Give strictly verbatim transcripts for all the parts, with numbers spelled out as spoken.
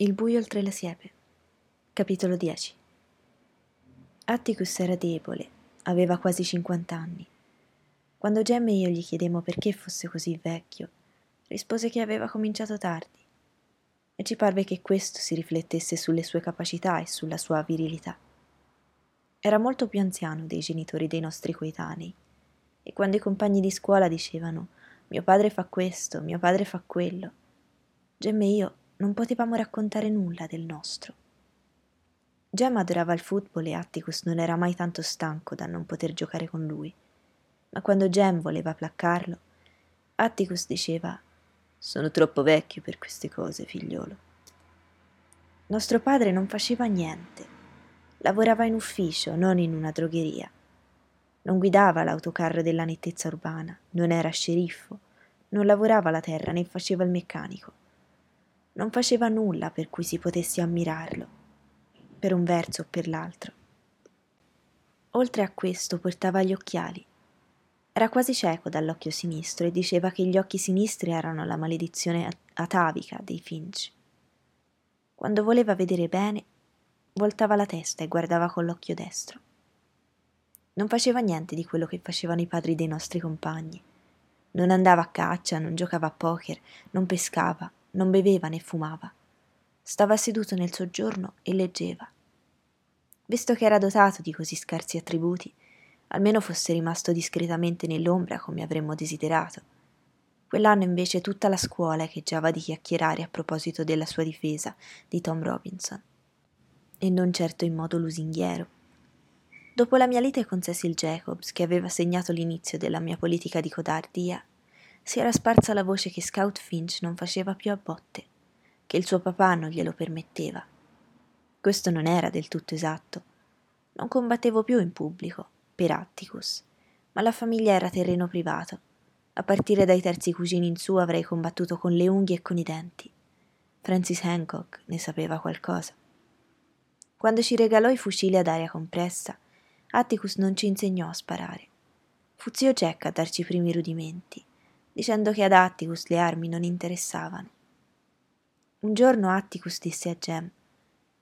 Il buio oltre la siepe. Capitolo dieci. Atticus era debole, aveva quasi cinquant'anni. Quando Gemma e io gli chiedemmo perché fosse così vecchio, rispose che aveva cominciato tardi, e ci parve che questo si riflettesse sulle sue capacità e sulla sua virilità. Era molto più anziano dei genitori dei nostri coetanei, e quando i compagni di scuola dicevano «Mio padre fa questo, mio padre fa quello», Gemma e io non potevamo raccontare nulla del nostro. Gemma adorava il football e Atticus non era mai tanto stanco da non poter giocare con lui, ma quando Gem voleva placcarlo, Atticus diceva «Sono troppo vecchio per queste cose, figliolo». Nostro padre non faceva niente. Lavorava in ufficio, non in una drogheria. Non guidava l'autocarro della nettezza urbana, non era sceriffo, non lavorava la terra né faceva il meccanico. Non faceva nulla per cui si potesse ammirarlo, per un verso o per l'altro. Oltre a questo portava gli occhiali. Era quasi cieco dall'occhio sinistro e diceva che gli occhi sinistri erano la maledizione atavica dei Finch. Quando voleva vedere bene, voltava la testa e guardava con l'occhio destro. Non faceva niente di quello che facevano i padri dei nostri compagni. Non andava a caccia, non giocava a poker, non pescava, non beveva né fumava. Stava seduto nel soggiorno e leggeva. Visto che era dotato di così scarsi attributi, almeno fosse rimasto discretamente nell'ombra come avremmo desiderato. Quell'anno invece tutta la scuola echeggiava di chiacchierare a proposito della sua difesa di Tom Robinson, e non certo in modo lusinghiero. Dopo la mia lite con Cecil Jacobs, che aveva segnato l'inizio della mia politica di codardia, si era sparsa la voce che Scout Finch non faceva più a botte, che il suo papà non glielo permetteva. Questo non era del tutto esatto. Non combattevo più in pubblico, per Atticus, ma la famiglia era terreno privato. A partire dai terzi cugini in su avrei combattuto con le unghie e con i denti. Francis Hancock ne sapeva qualcosa. Quando ci regalò i fucili ad aria compressa, Atticus non ci insegnò a sparare. Fu zio Jack a darci i primi rudimenti, dicendo che ad Atticus le armi non interessavano. Un giorno Atticus disse a Gem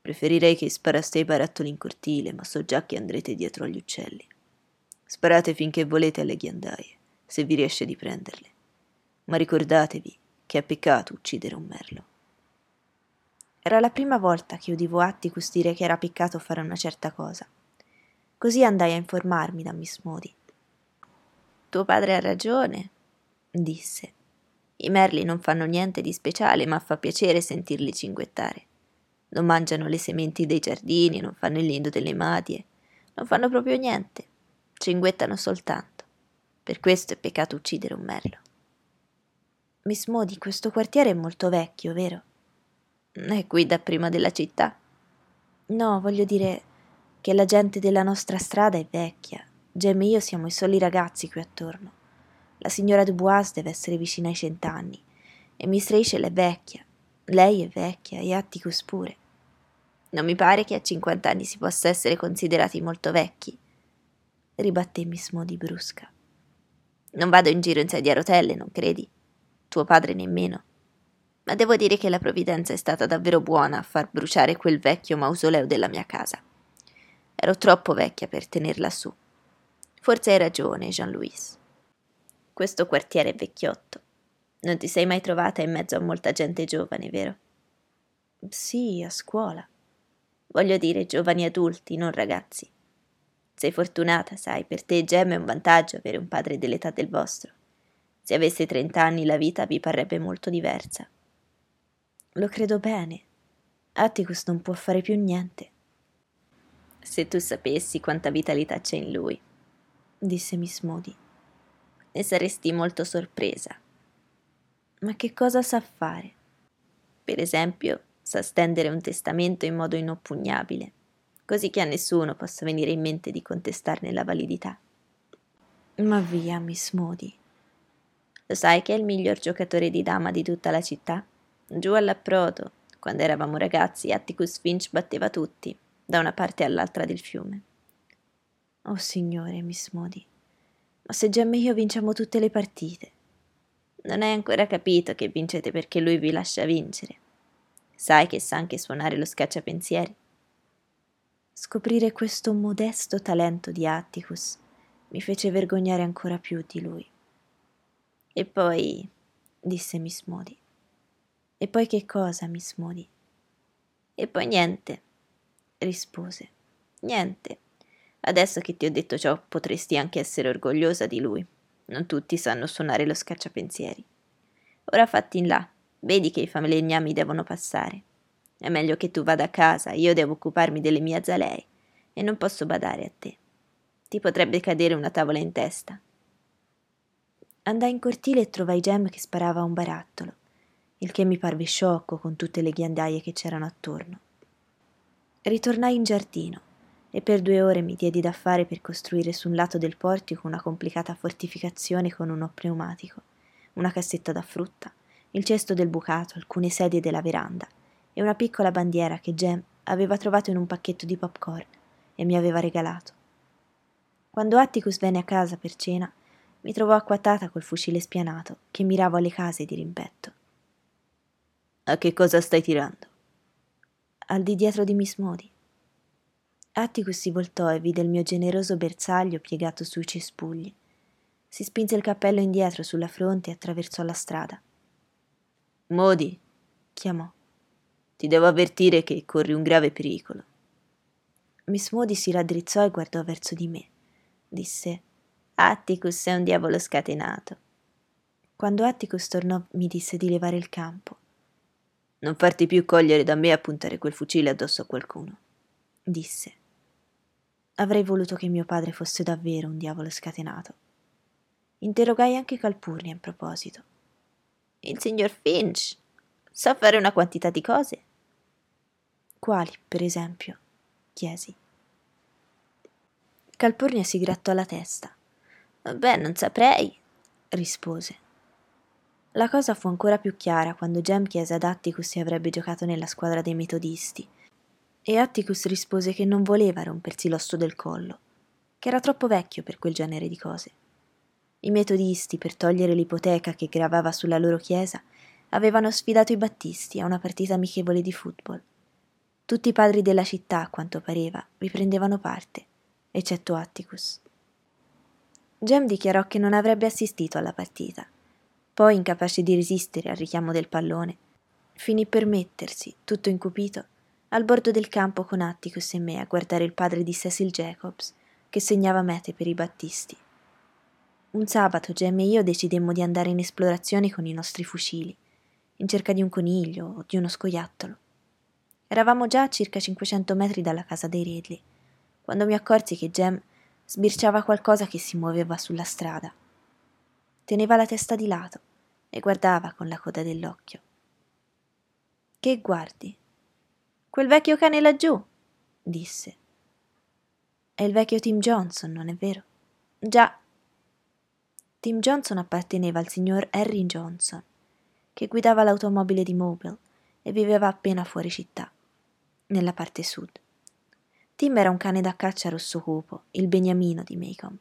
«Preferirei che sparaste i barattoli in cortile, ma so già che andrete dietro agli uccelli. Sparate finché volete alle ghiandaie, se vi riesce di prenderle. Ma ricordatevi che è peccato uccidere un merlo». Era la prima volta che udivo Atticus dire che era peccato fare una certa cosa. Così andai a informarmi da Miss Maudie. «Tuo padre ha ragione», disse. «I merli non fanno niente di speciale, ma fa piacere sentirli cinguettare. Non mangiano le sementi dei giardini, non fanno il nido delle madie, non fanno proprio niente, cinguettano soltanto. Per questo è peccato uccidere un merlo». «Miss Maudie, questo quartiere è molto vecchio, vero?» «È qui da prima della città?» «No, voglio dire che la gente della nostra strada è vecchia. Gem e io siamo i soli ragazzi qui attorno. La signora Dubois deve essere vicina ai cent'anni, e Miss Rachel è vecchia, lei è vecchia, e Atticus pure». «Non mi pare che a cinquant'anni si possa essere considerati molto vecchi», ribatté Miss Maudie brusca. «Non vado in giro in sedia a rotelle, non credi? Tuo padre nemmeno. Ma devo dire che la provvidenza è stata davvero buona a far bruciare quel vecchio mausoleo della mia casa. Ero troppo vecchia per tenerla su. Forse hai ragione, Jean-Louis. Questo quartiere è vecchiotto. Non ti sei mai trovata in mezzo a molta gente giovane, vero?» «Sì, a scuola». «Voglio dire giovani adulti, non ragazzi. Sei fortunata, sai, per te e Gemma è un vantaggio avere un padre dell'età del vostro. Se avesse trent'anni la vita vi parrebbe molto diversa». «Lo credo bene. Atticus non può fare più niente». «Se tu sapessi quanta vitalità c'è in lui», disse Miss Maudie, «ne saresti molto sorpresa». «Ma che cosa sa fare?» «Per esempio, sa stendere un testamento in modo inoppugnabile, così che a nessuno possa venire in mente di contestarne la validità». «Ma via, Miss Maudie». «Lo sai che è il miglior giocatore di dama di tutta la città? Giù all'approdo, quando eravamo ragazzi, Atticus Finch batteva tutti, da una parte all'altra del fiume». «Oh, signore, Miss Maudie, ma se Gemma e io vinciamo tutte le partite?» «Non hai ancora capito che vincete perché lui vi lascia vincere. Sai che sa anche suonare lo scacciapensieri. Scoprire questo modesto talento di Atticus mi fece vergognare ancora più di lui. E poi, disse Miss Maudie. E poi che cosa, Miss Maudie? E poi niente, rispose. Niente. Adesso che ti ho detto ciò, potresti anche essere orgogliosa di lui. Non tutti sanno suonare lo scacciapensieri. Ora fatti in là, vedi che i falegnami devono passare. È meglio che tu vada a casa, io devo occuparmi delle mie azalee e non posso badare a te. Ti potrebbe cadere una tavola in testa. Andai in cortile e trovai Gem che sparava a un barattolo, il che mi parve sciocco con tutte le ghiandaie che c'erano attorno. Ritornai in giardino e per due ore mi diedi da fare per costruire su un lato del portico una complicata fortificazione con uno pneumatico, una cassetta da frutta, il cesto del bucato, alcune sedie della veranda e una piccola bandiera che Gem aveva trovato in un pacchetto di popcorn e mi aveva regalato. Quando Atticus venne a casa per cena, mi trovò acquattata col fucile spianato che miravo alle case di rimpetto. «A che cosa stai tirando?» «Al di dietro di Miss Maudie». Atticus si voltò e vide il mio generoso bersaglio piegato sui cespugli. Si spinse il cappello indietro sulla fronte e attraversò la strada. «Maudie», chiamò, «ti devo avvertire che corri un grave pericolo». Miss Maudie si raddrizzò e guardò verso di me. Disse, «Atticus è un diavolo scatenato». Quando Atticus tornò mi disse di levare il campo. «Non farti più cogliere da me a puntare quel fucile addosso a qualcuno», disse. Avrei voluto che mio padre fosse davvero un diavolo scatenato. Interrogai anche Calpurnia in proposito. «Il signor Finch sa fare una quantità di cose». «Quali, per esempio?» chiesi. Calpurnia si grattò la testa. «Beh, non saprei», rispose. La cosa fu ancora più chiara quando Gem chiese ad Atticus se avrebbe giocato nella squadra dei metodisti, e Atticus rispose che non voleva rompersi l'osso del collo, che era troppo vecchio per quel genere di cose. I metodisti, per togliere l'ipoteca che gravava sulla loro chiesa, avevano sfidato i battisti a una partita amichevole di football. Tutti i padri della città, a quanto pareva, vi prendevano parte, eccetto Atticus. Gem dichiarò che non avrebbe assistito alla partita. Poi, incapace di resistere al richiamo del pallone, finì per mettersi, tutto incupito, al bordo del campo con Atticus e me a guardare il padre di Cecil Jacobs, che segnava mete per i battisti. Un sabato Gem e io decidemmo di andare in esplorazione con i nostri fucili, in cerca di un coniglio o di uno scoiattolo. Eravamo già a circa cinquecento metri dalla casa dei Radley, quando mi accorsi che Gem sbirciava qualcosa che si muoveva sulla strada. Teneva la testa di lato e guardava con la coda dell'occhio. «Che guardi?» «Quel vecchio cane laggiù», disse. «È il vecchio Tim Johnson, non è vero?» «Già». Tim Johnson apparteneva al signor Harry Johnson, che guidava l'automobile di Mobile e viveva appena fuori città, nella parte sud. Tim era un cane da caccia rosso cupo, il beniamino di Maycomb.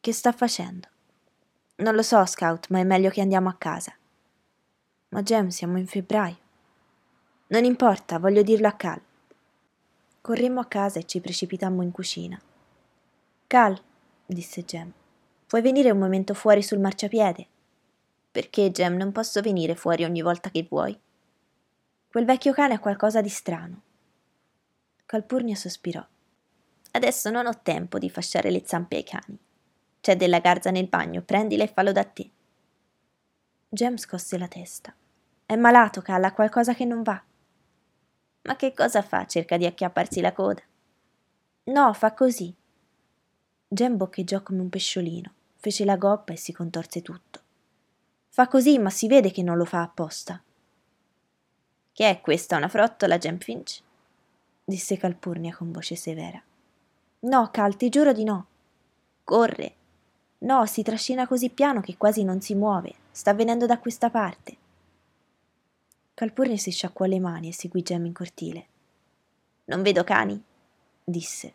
«Che sta facendo?» «Non lo so, Scout, ma è meglio che andiamo a casa». «Ma Gem, siamo in febbraio». «Non importa, voglio dirlo a Cal». Corremmo a casa e ci precipitammo in cucina. «Cal», disse Gem, «puoi venire un momento fuori sul marciapiede?» «Perché, Gem, non posso venire fuori ogni volta che vuoi?» «Quel vecchio cane ha qualcosa di strano». Calpurnia sospirò. «Adesso non ho tempo di fasciare le zampe ai cani. C'è della garza nel bagno, prendila e fallo da te». Gem scosse la testa. «È malato, Cal, ha qualcosa che non va». «Ma che cosa fa? Cerca di acchiapparsi la coda?» «No, fa così». Gem boccheggiò come un pesciolino, fece la gobba e si contorse tutto. «Fa così, ma si vede che non lo fa apposta». «Che è questa, una frottola, Gem Finch?» disse Calpurnia con voce severa. «No, Cal, ti giuro di no». «Corre». «No, si trascina così piano che quasi non si muove. Sta venendo da questa parte». Calpurnia si sciacquò le mani e seguì Gem in cortile. «Non vedo cani», disse.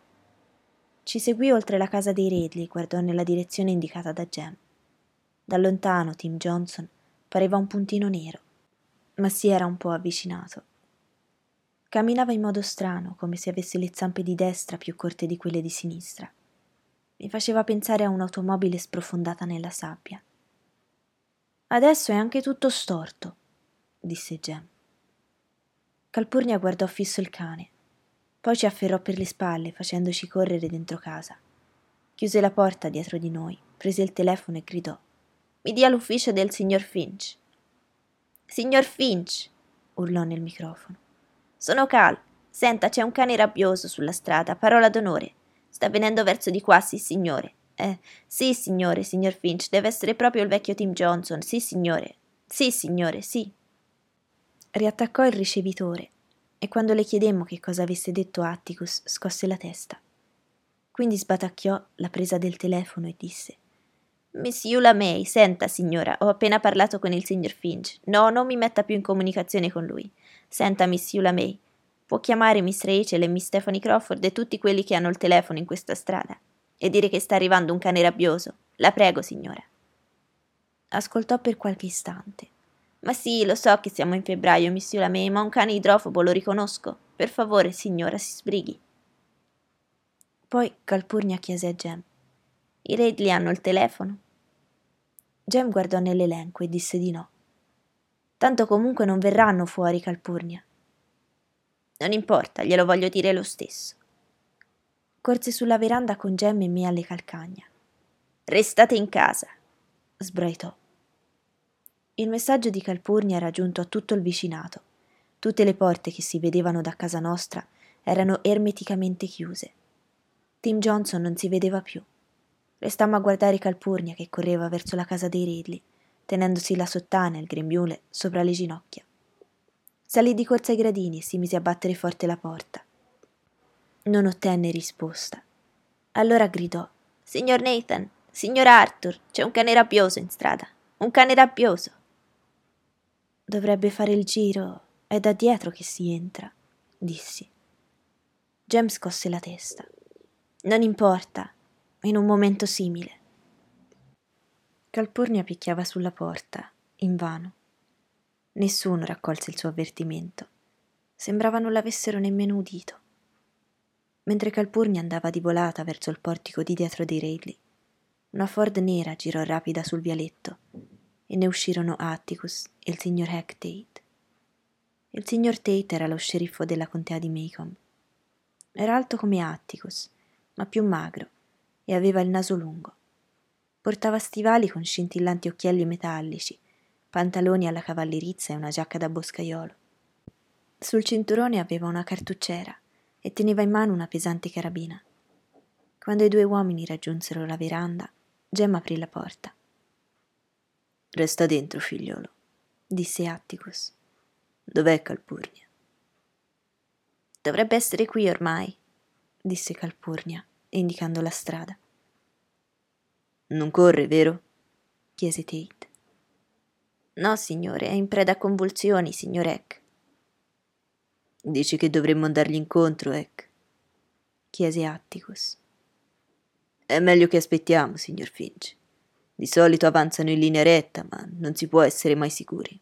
Ci seguì oltre la casa dei Radley e guardò nella direzione indicata da Gem. Da lontano Tim Johnson pareva un puntino nero, ma si era un po' avvicinato. Camminava in modo strano, come se avesse le zampe di destra più corte di quelle di sinistra. Mi faceva pensare a un'automobile sprofondata nella sabbia. «Adesso è anche tutto storto», disse Gem. Calpurnia guardò fisso il cane, poi ci afferrò per le spalle facendoci correre dentro casa. Chiuse la porta dietro di noi, prese il telefono e gridò: «Mi dia l'ufficio del signor Finch!» «Signor Finch!» urlò nel microfono. «Sono Cal. Senta, c'è un cane rabbioso sulla strada, parola d'onore. Sta venendo verso di qua, sì signore. Eh, sì signore, signor Finch, deve essere proprio il vecchio Tim Johnson, sì signore. Sì signore, sì!» Riattaccò il ricevitore e quando le chiedemmo che cosa avesse detto Atticus scosse la testa. Quindi sbatacchiò la presa del telefono e disse: «Miss Eula May, senta signora, ho appena parlato con il signor Finch. No, non mi metta più in comunicazione con lui. Senta Miss Eula May, può chiamare Miss Rachel e Miss Stephanie Crawford e tutti quelli che hanno il telefono in questa strada e dire che sta arrivando un cane rabbioso. La prego signora.» Ascoltò per qualche istante. «Ma sì, lo so che siamo in febbraio, Miss Eula May, ma un cane idrofobo lo riconosco. Per favore, signora, si sbrighi.» Poi Calpurnia chiese a Gem: «I Radley hanno il telefono?» Gem guardò nell'elenco e disse di no. «Tanto comunque non verranno fuori, Calpurnia.» «Non importa, glielo voglio dire lo stesso.» Corse sulla veranda con Gem e me alle calcagna. «Restate in casa!» sbraitò. Il messaggio di Calpurnia era giunto a tutto il vicinato. Tutte le porte che si vedevano da casa nostra erano ermeticamente chiuse. Tim Johnson non si vedeva più. Restammo a guardare Calpurnia che correva verso la casa dei Radley, tenendosi la sottana e il grembiule sopra le ginocchia. Salì di corsa ai gradini e si mise a battere forte la porta. Non ottenne risposta. Allora gridò: «Signor Nathan, signor Arthur, c'è un cane rabbioso in strada, un cane rabbioso!» «Dovrebbe fare il giro, è da dietro che si entra», dissi. Gem scosse la testa. «Non importa, in un momento simile.» Calpurnia picchiava sulla porta, invano. Nessuno raccolse il suo avvertimento. Sembrava non l'avessero nemmeno udito. Mentre Calpurnia andava di volata verso il portico di dietro dei Radley, una Ford nera girò rapida sul vialetto e ne uscirono Atticus e il signor Heck Tate. Il signor Tate era lo sceriffo della contea di Maycomb. Era alto come Atticus, ma più magro, e aveva il naso lungo. Portava stivali con scintillanti occhielli metallici, pantaloni alla cavallerizza e una giacca da boscaiolo. Sul cinturone aveva una cartucciera e teneva in mano una pesante carabina. Quando i due uomini raggiunsero la veranda, Gemma aprì la porta. «Resta dentro, figliolo», disse Atticus. «Dov'è Calpurnia?» «Dovrebbe essere qui ormai», disse Calpurnia, indicando la strada. «Non corre, vero?» chiese Tate. «No, signore, è in preda a convulsioni, signor Heck.» «Dici che dovremmo andargli incontro, Heck?» chiese Atticus. «È meglio che aspettiamo, signor Finch. Di solito avanzano in linea retta, ma non si può essere mai sicuri.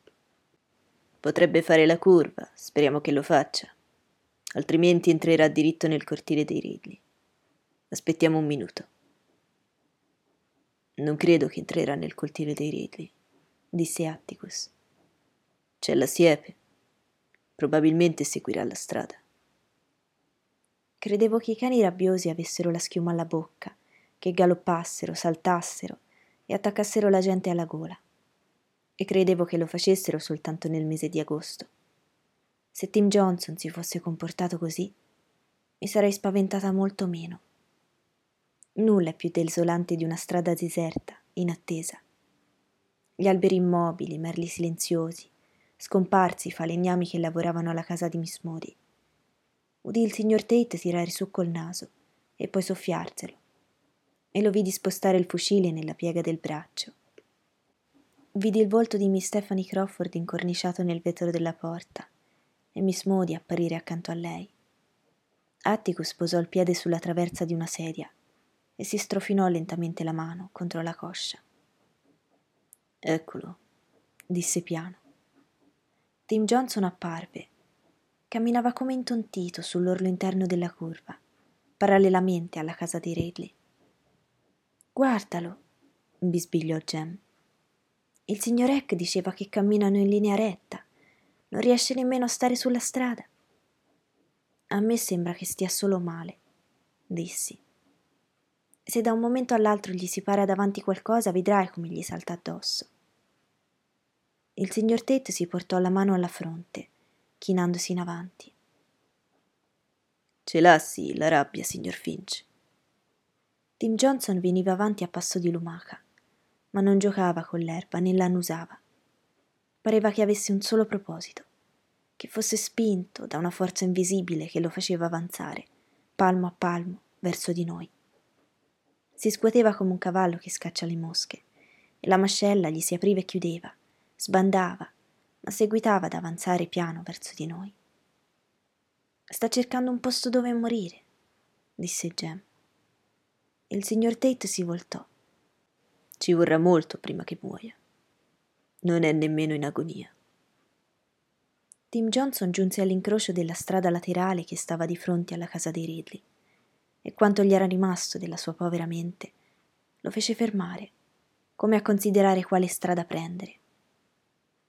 Potrebbe fare la curva, speriamo che lo faccia, altrimenti entrerà diritto nel cortile dei Radley. Aspettiamo un minuto.» «Non credo che entrerà nel cortile dei Radley», disse Atticus. «C'è la siepe. Probabilmente seguirà la strada.» Credevo che i cani rabbiosi avessero la schiuma alla bocca, che galoppassero, saltassero e attaccassero la gente alla gola. E credevo che lo facessero soltanto nel mese di agosto. Se Tim Johnson si fosse comportato così, mi sarei spaventata molto meno. Nulla è più desolante di una strada deserta, in attesa. Gli alberi immobili, i merli silenziosi, scomparsi i falegnami che lavoravano alla casa di Miss Maudie. Udì il signor Tate tirare su col naso e poi soffiarselo, e lo vidi spostare il fucile nella piega del braccio. Vidi il volto di Miss Stephanie Crawford incorniciato nel vetro della porta e Miss Maudie apparire accanto a lei. Atticus posò il piede sulla traversa di una sedia e si strofinò lentamente la mano contro la coscia. «Eccolo», disse piano. Tim Johnson apparve. Camminava come intontito sull'orlo interno della curva, parallelamente alla casa di Radley. «Guardalo!» bisbigliò Gem. «Il signor Heck diceva che camminano in linea retta. Non riesce nemmeno a stare sulla strada.» «A me sembra che stia solo male», dissi. «Se da un momento all'altro gli si para davanti qualcosa, vedrai come gli salta addosso.» Il signor Tate si portò la mano alla fronte, chinandosi in avanti. «Ce l'ha sì, la rabbia, signor Finch.» Tim Johnson veniva avanti a passo di lumaca, ma non giocava con l'erba né la annusava. Pareva che avesse un solo proposito, che fosse spinto da una forza invisibile che lo faceva avanzare, palmo a palmo, verso di noi. Si scuoteva come un cavallo che scaccia le mosche, e la mascella gli si apriva e chiudeva, sbandava, ma seguitava ad avanzare piano verso di noi. «Sta cercando un posto dove morire», disse Gem. Il signor Tate si voltò. «Ci vorrà molto prima che muoia. Non è nemmeno in agonia.» Tim Johnson giunse all'incrocio della strada laterale che stava di fronte alla casa dei Radley, e quanto gli era rimasto della sua povera mente lo fece fermare, come a considerare quale strada prendere.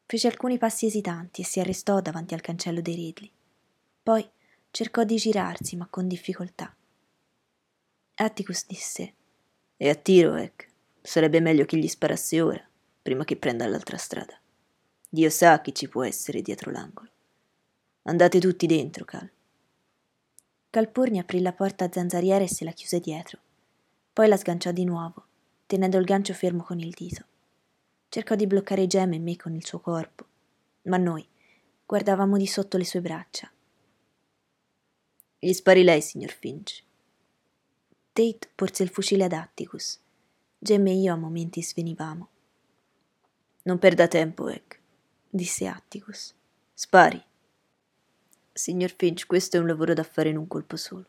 Fece alcuni passi esitanti e si arrestò davanti al cancello dei Radley. Poi cercò di girarsi, ma con difficoltà. Atticus disse: «È a tiro, Heck. Sarebbe meglio che gli sparassi ora, prima che prenda l'altra strada. Dio sa chi ci può essere dietro l'angolo. Andate tutti dentro, Cal.» Calpurni aprì la porta a zanzariera e se la chiuse dietro. Poi la sganciò di nuovo, tenendo il gancio fermo con il dito. Cercò di bloccare Gemma e me con il suo corpo, ma noi guardavamo di sotto le sue braccia. «Gli spari lei, signor Finch.» Tate porse il fucile ad Atticus. Gemma e io a momenti svenivamo. «Non perda tempo, Heck», disse Atticus. «Spari.» «Signor Finch, questo è un lavoro da fare in un colpo solo.»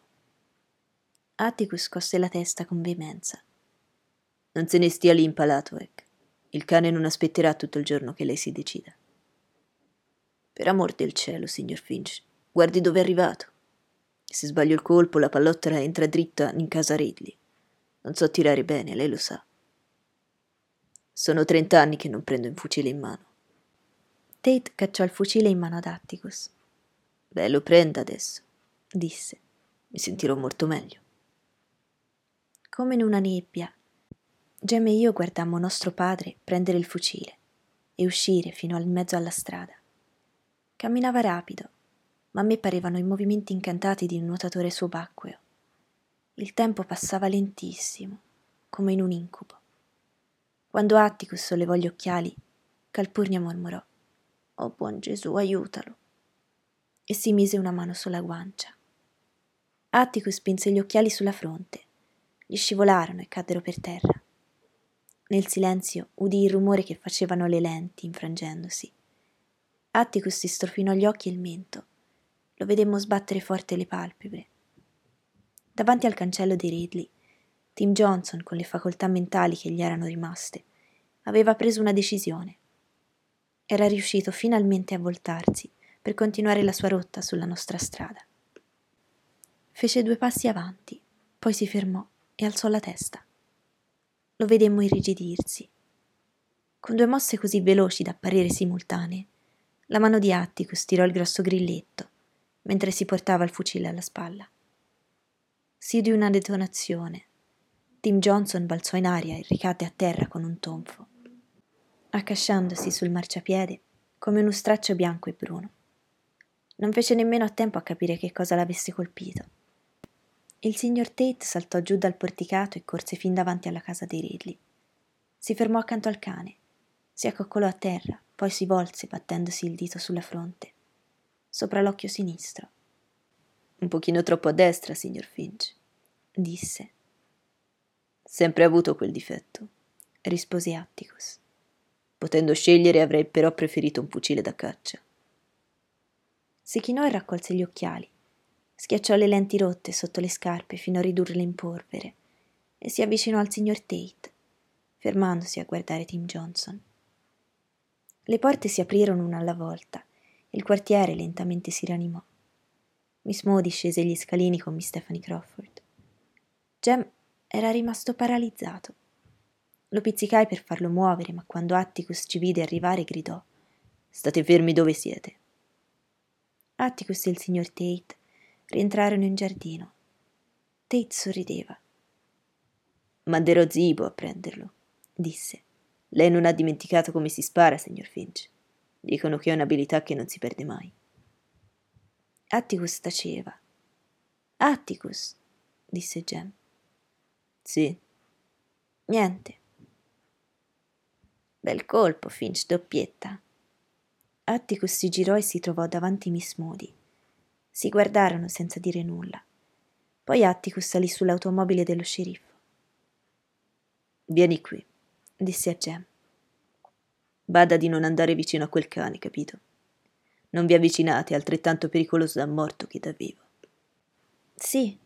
Atticus scosse la testa con veemenza. «Non se ne stia lì impalato, Heck. Il cane non aspetterà tutto il giorno che lei si decida.» «Per amor del cielo, signor Finch, guardi dove è arrivato. Se sbaglio il colpo, la pallottola entra dritta in casa Radley. Non so tirare bene, lei lo sa. Sono trent'anni che non prendo un fucile in mano.» Tate cacciò il fucile in mano ad Atticus. «Beh, lo prenda adesso», disse. «Mi sentirò molto meglio.» Come in una nebbia, Gemma e io guardammo nostro padre prendere il fucile e uscire fino al mezzo alla strada. Camminava rapido, ma a me parevano i movimenti incantati di un nuotatore subacqueo. Il tempo passava lentissimo, come in un incubo. Quando Atticus sollevò gli occhiali, Calpurnia mormorò: «Oh buon Gesù, aiutalo!» e si mise una mano sulla guancia. Atticus spinse gli occhiali sulla fronte, gli scivolarono e caddero per terra. Nel silenzio udì il rumore che facevano le lenti infrangendosi. Atticus si strofinò gli occhi e il mento. Lo vedemmo sbattere forte le palpebre. Davanti al cancello dei Radley, Tim Johnson, con le facoltà mentali che gli erano rimaste, aveva preso una decisione. Era riuscito finalmente a voltarsi per continuare la sua rotta sulla nostra strada. Fece due passi avanti, poi si fermò e alzò la testa. Lo vedemmo irrigidirsi. Con due mosse così veloci da apparire simultanee, la mano di Atticus tirò il grosso grilletto, mentre si portava il fucile alla spalla. Si udì una detonazione. Tim Johnson balzò in aria e ricadde a terra con un tonfo, accasciandosi sul marciapiede come uno straccio bianco e bruno. Non fece nemmeno a tempo a capire che cosa l'avesse colpito. Il signor Tate saltò giù dal porticato e corse fin davanti alla casa dei Radley. Si fermò accanto al cane, si accoccolò a terra, poi si volse battendosi il dito sulla fronte, sopra l'occhio sinistro. «Un pochino troppo a destra, signor Finch», disse. «Sempre avuto quel difetto», rispose Atticus. «Potendo scegliere avrei però preferito un fucile da caccia.» Si chinò e raccolse gli occhiali, schiacciò le lenti rotte sotto le scarpe fino a ridurle in polvere e si avvicinò al signor Tate, fermandosi a guardare Tim Johnson. Le porte si aprirono una alla volta Il quartiere lentamente si rianimò. Miss Maudie scese gli scalini con Miss Stephanie Crawford. Gem era rimasto paralizzato. Lo pizzicai per farlo muovere, ma quando Atticus ci vide arrivare gridò: «State fermi dove siete!» Atticus e il signor Tate rientrarono in giardino. Tate sorrideva. «Manderò Zeebo a prenderlo», disse. «Lei non ha dimenticato come si spara, signor Finch. Dicono che è un'abilità che non si perde mai». Atticus taceva. «Atticus», disse Gem. «Sì». «Niente». «Bel colpo, Finch, doppietta». Atticus si girò e si trovò davanti Miss Maudie. Si guardarono senza dire nulla. Poi Atticus salì sull'automobile dello sceriffo. «Vieni qui», disse a Gem. «Bada di non andare vicino a quel cane, capito? Non vi avvicinate, è altrettanto pericoloso da morto che da vivo». «Sì»,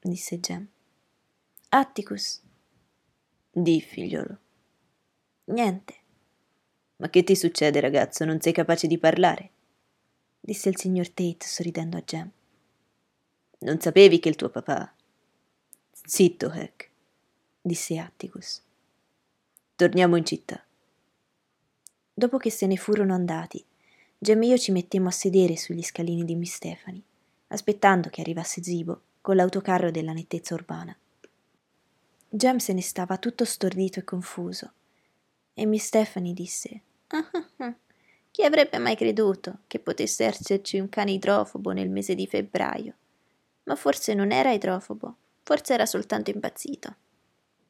disse Gem. «Atticus». «Di, figliolo». «Niente». «Ma che ti succede, ragazzo? Non sei capace di parlare?» disse il signor Tate sorridendo a Gem. «Non sapevi che il tuo papà...» «Zitto, Heck», disse Atticus. «Torniamo in città». Dopo che se ne furono andati, Gem e io ci mettemmo a sedere sugli scalini di Miss Stephanie, aspettando che arrivasse Zeebo con l'autocarro della nettezza urbana. Gem se ne stava tutto stordito e confuso, e Miss Stephanie disse: «Ah, ah, ah. Chi avrebbe mai creduto che potesse esserci un cane idrofobo nel mese di febbraio? Ma forse non era idrofobo, forse era soltanto impazzito.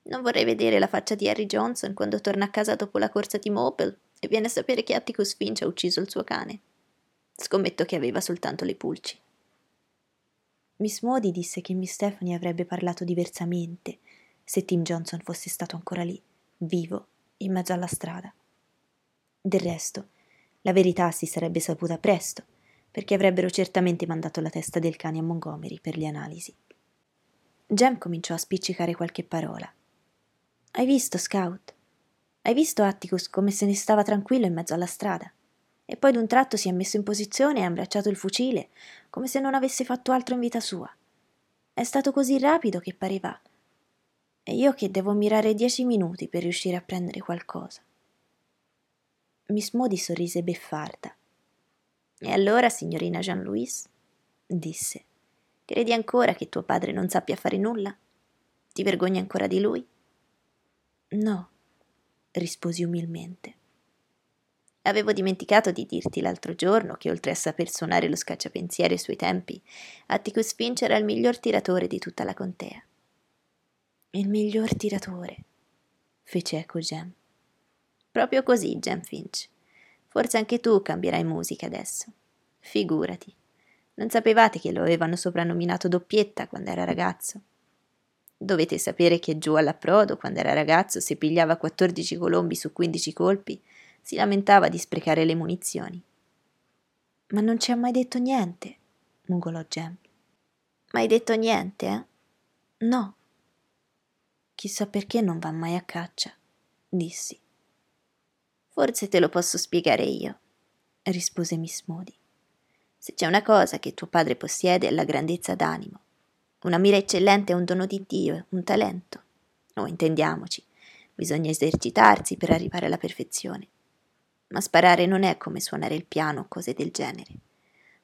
Non vorrei vedere la faccia di Harry Johnson quando torna a casa dopo la corsa di Mobile e viene a sapere che Atticus Finch ha ucciso il suo cane. Scommetto che aveva soltanto le pulci». Miss Maudie disse che Miss Stephanie avrebbe parlato diversamente se Tim Johnson fosse stato ancora lì, vivo, in mezzo alla strada. Del resto, la verità si sarebbe saputa presto, perché avrebbero certamente mandato la testa del cane a Montgomery per le analisi. Gem cominciò a spiccicare qualche parola. «Hai visto, Scout? Hai visto Atticus come se ne stava tranquillo in mezzo alla strada? E poi d'un tratto si è messo in posizione e ha abbracciato il fucile, come se non avesse fatto altro in vita sua. È stato così rapido che pareva... E io che devo mirare dieci minuti per riuscire a prendere qualcosa». Miss Maudie sorrise beffarda. «E allora, signorina Jean-Louis», disse, «credi ancora che tuo padre non sappia fare nulla? Ti vergogni ancora di lui?» «No», risposi umilmente. «Avevo dimenticato di dirti l'altro giorno che, oltre a saper suonare lo scacciapensieri ai suoi tempi, Atticus Finch era il miglior tiratore di tutta la contea». «Il miglior tiratore», fece eco Gem. «Proprio così, Gem Finch. Forse anche tu cambierai musica adesso. Figurati. Non sapevate che lo avevano soprannominato Doppietta quando era ragazzo? Dovete sapere che giù all'approdo, quando era ragazzo, se pigliava quattordici colombi su quindici colpi, si lamentava di sprecare le munizioni». «Ma non ci ha mai detto niente», mugolò Gem. «Mai detto niente, eh?» «No». «Chissà perché non va mai a caccia», dissi. «Forse te lo posso spiegare io», rispose Miss Maudie. «Se c'è una cosa che tuo padre possiede è la grandezza d'animo. Una mira eccellente è un dono di Dio, un talento. Oh, intendiamoci, bisogna esercitarsi per arrivare alla perfezione. Ma sparare non è come suonare il piano o cose del genere.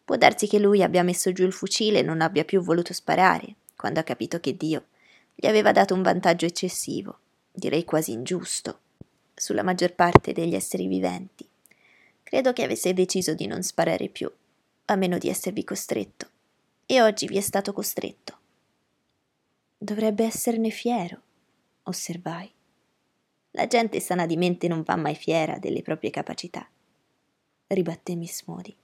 Può darsi che lui abbia messo giù il fucile e non abbia più voluto sparare, quando ha capito che Dio gli aveva dato un vantaggio eccessivo, direi quasi ingiusto, sulla maggior parte degli esseri viventi. Credo che avesse deciso di non sparare più, a meno di esservi costretto. E oggi vi è stato costretto». «Dovrebbe esserne fiero», osservai. «La gente sana di mente non va mai fiera delle proprie capacità», ribatté Miss Maudie.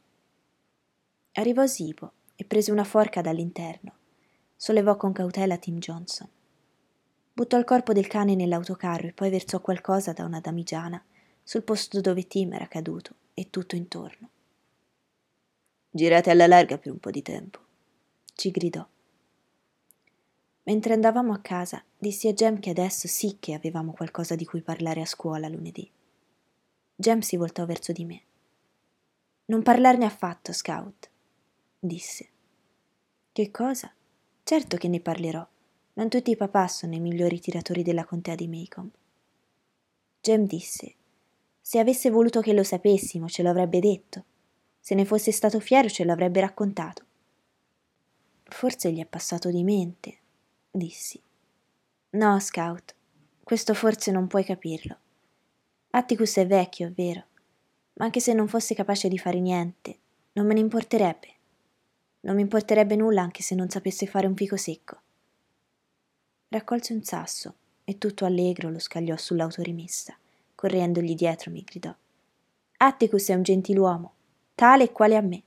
Arrivò Zeebo e prese una forca dall'interno. Sollevò con cautela Tim Johnson. Buttò il corpo del cane nell'autocarro e poi versò qualcosa da una damigiana sul posto dove Tim era caduto e tutto intorno. «Girate alla larga per un po' di tempo», ci gridò. Mentre andavamo a casa, dissi a Gem che adesso sì che avevamo qualcosa di cui parlare a scuola lunedì. Gem si voltò verso di me. Non parlarne affatto, Scout, disse. Che cosa? Certo che ne parlerò. Non tutti i papà sono i migliori tiratori della contea di Maycomb. Jem disse: se avesse voluto che lo sapessimo, ce l'avrebbe detto. Se ne fosse stato fiero, ce l'avrebbe raccontato. Forse gli è passato di mente, dissi. No, Scout, questo forse non puoi capirlo. Atticus è vecchio, è vero, ma anche se non fosse capace di fare niente, non me ne importerebbe. Non mi importerebbe nulla anche se non sapesse fare un fico secco. Raccolse un sasso e tutto allegro lo scagliò sull'autorimessa. Correndogli dietro mi gridò: Atticus è un gentiluomo, tale e quale a me.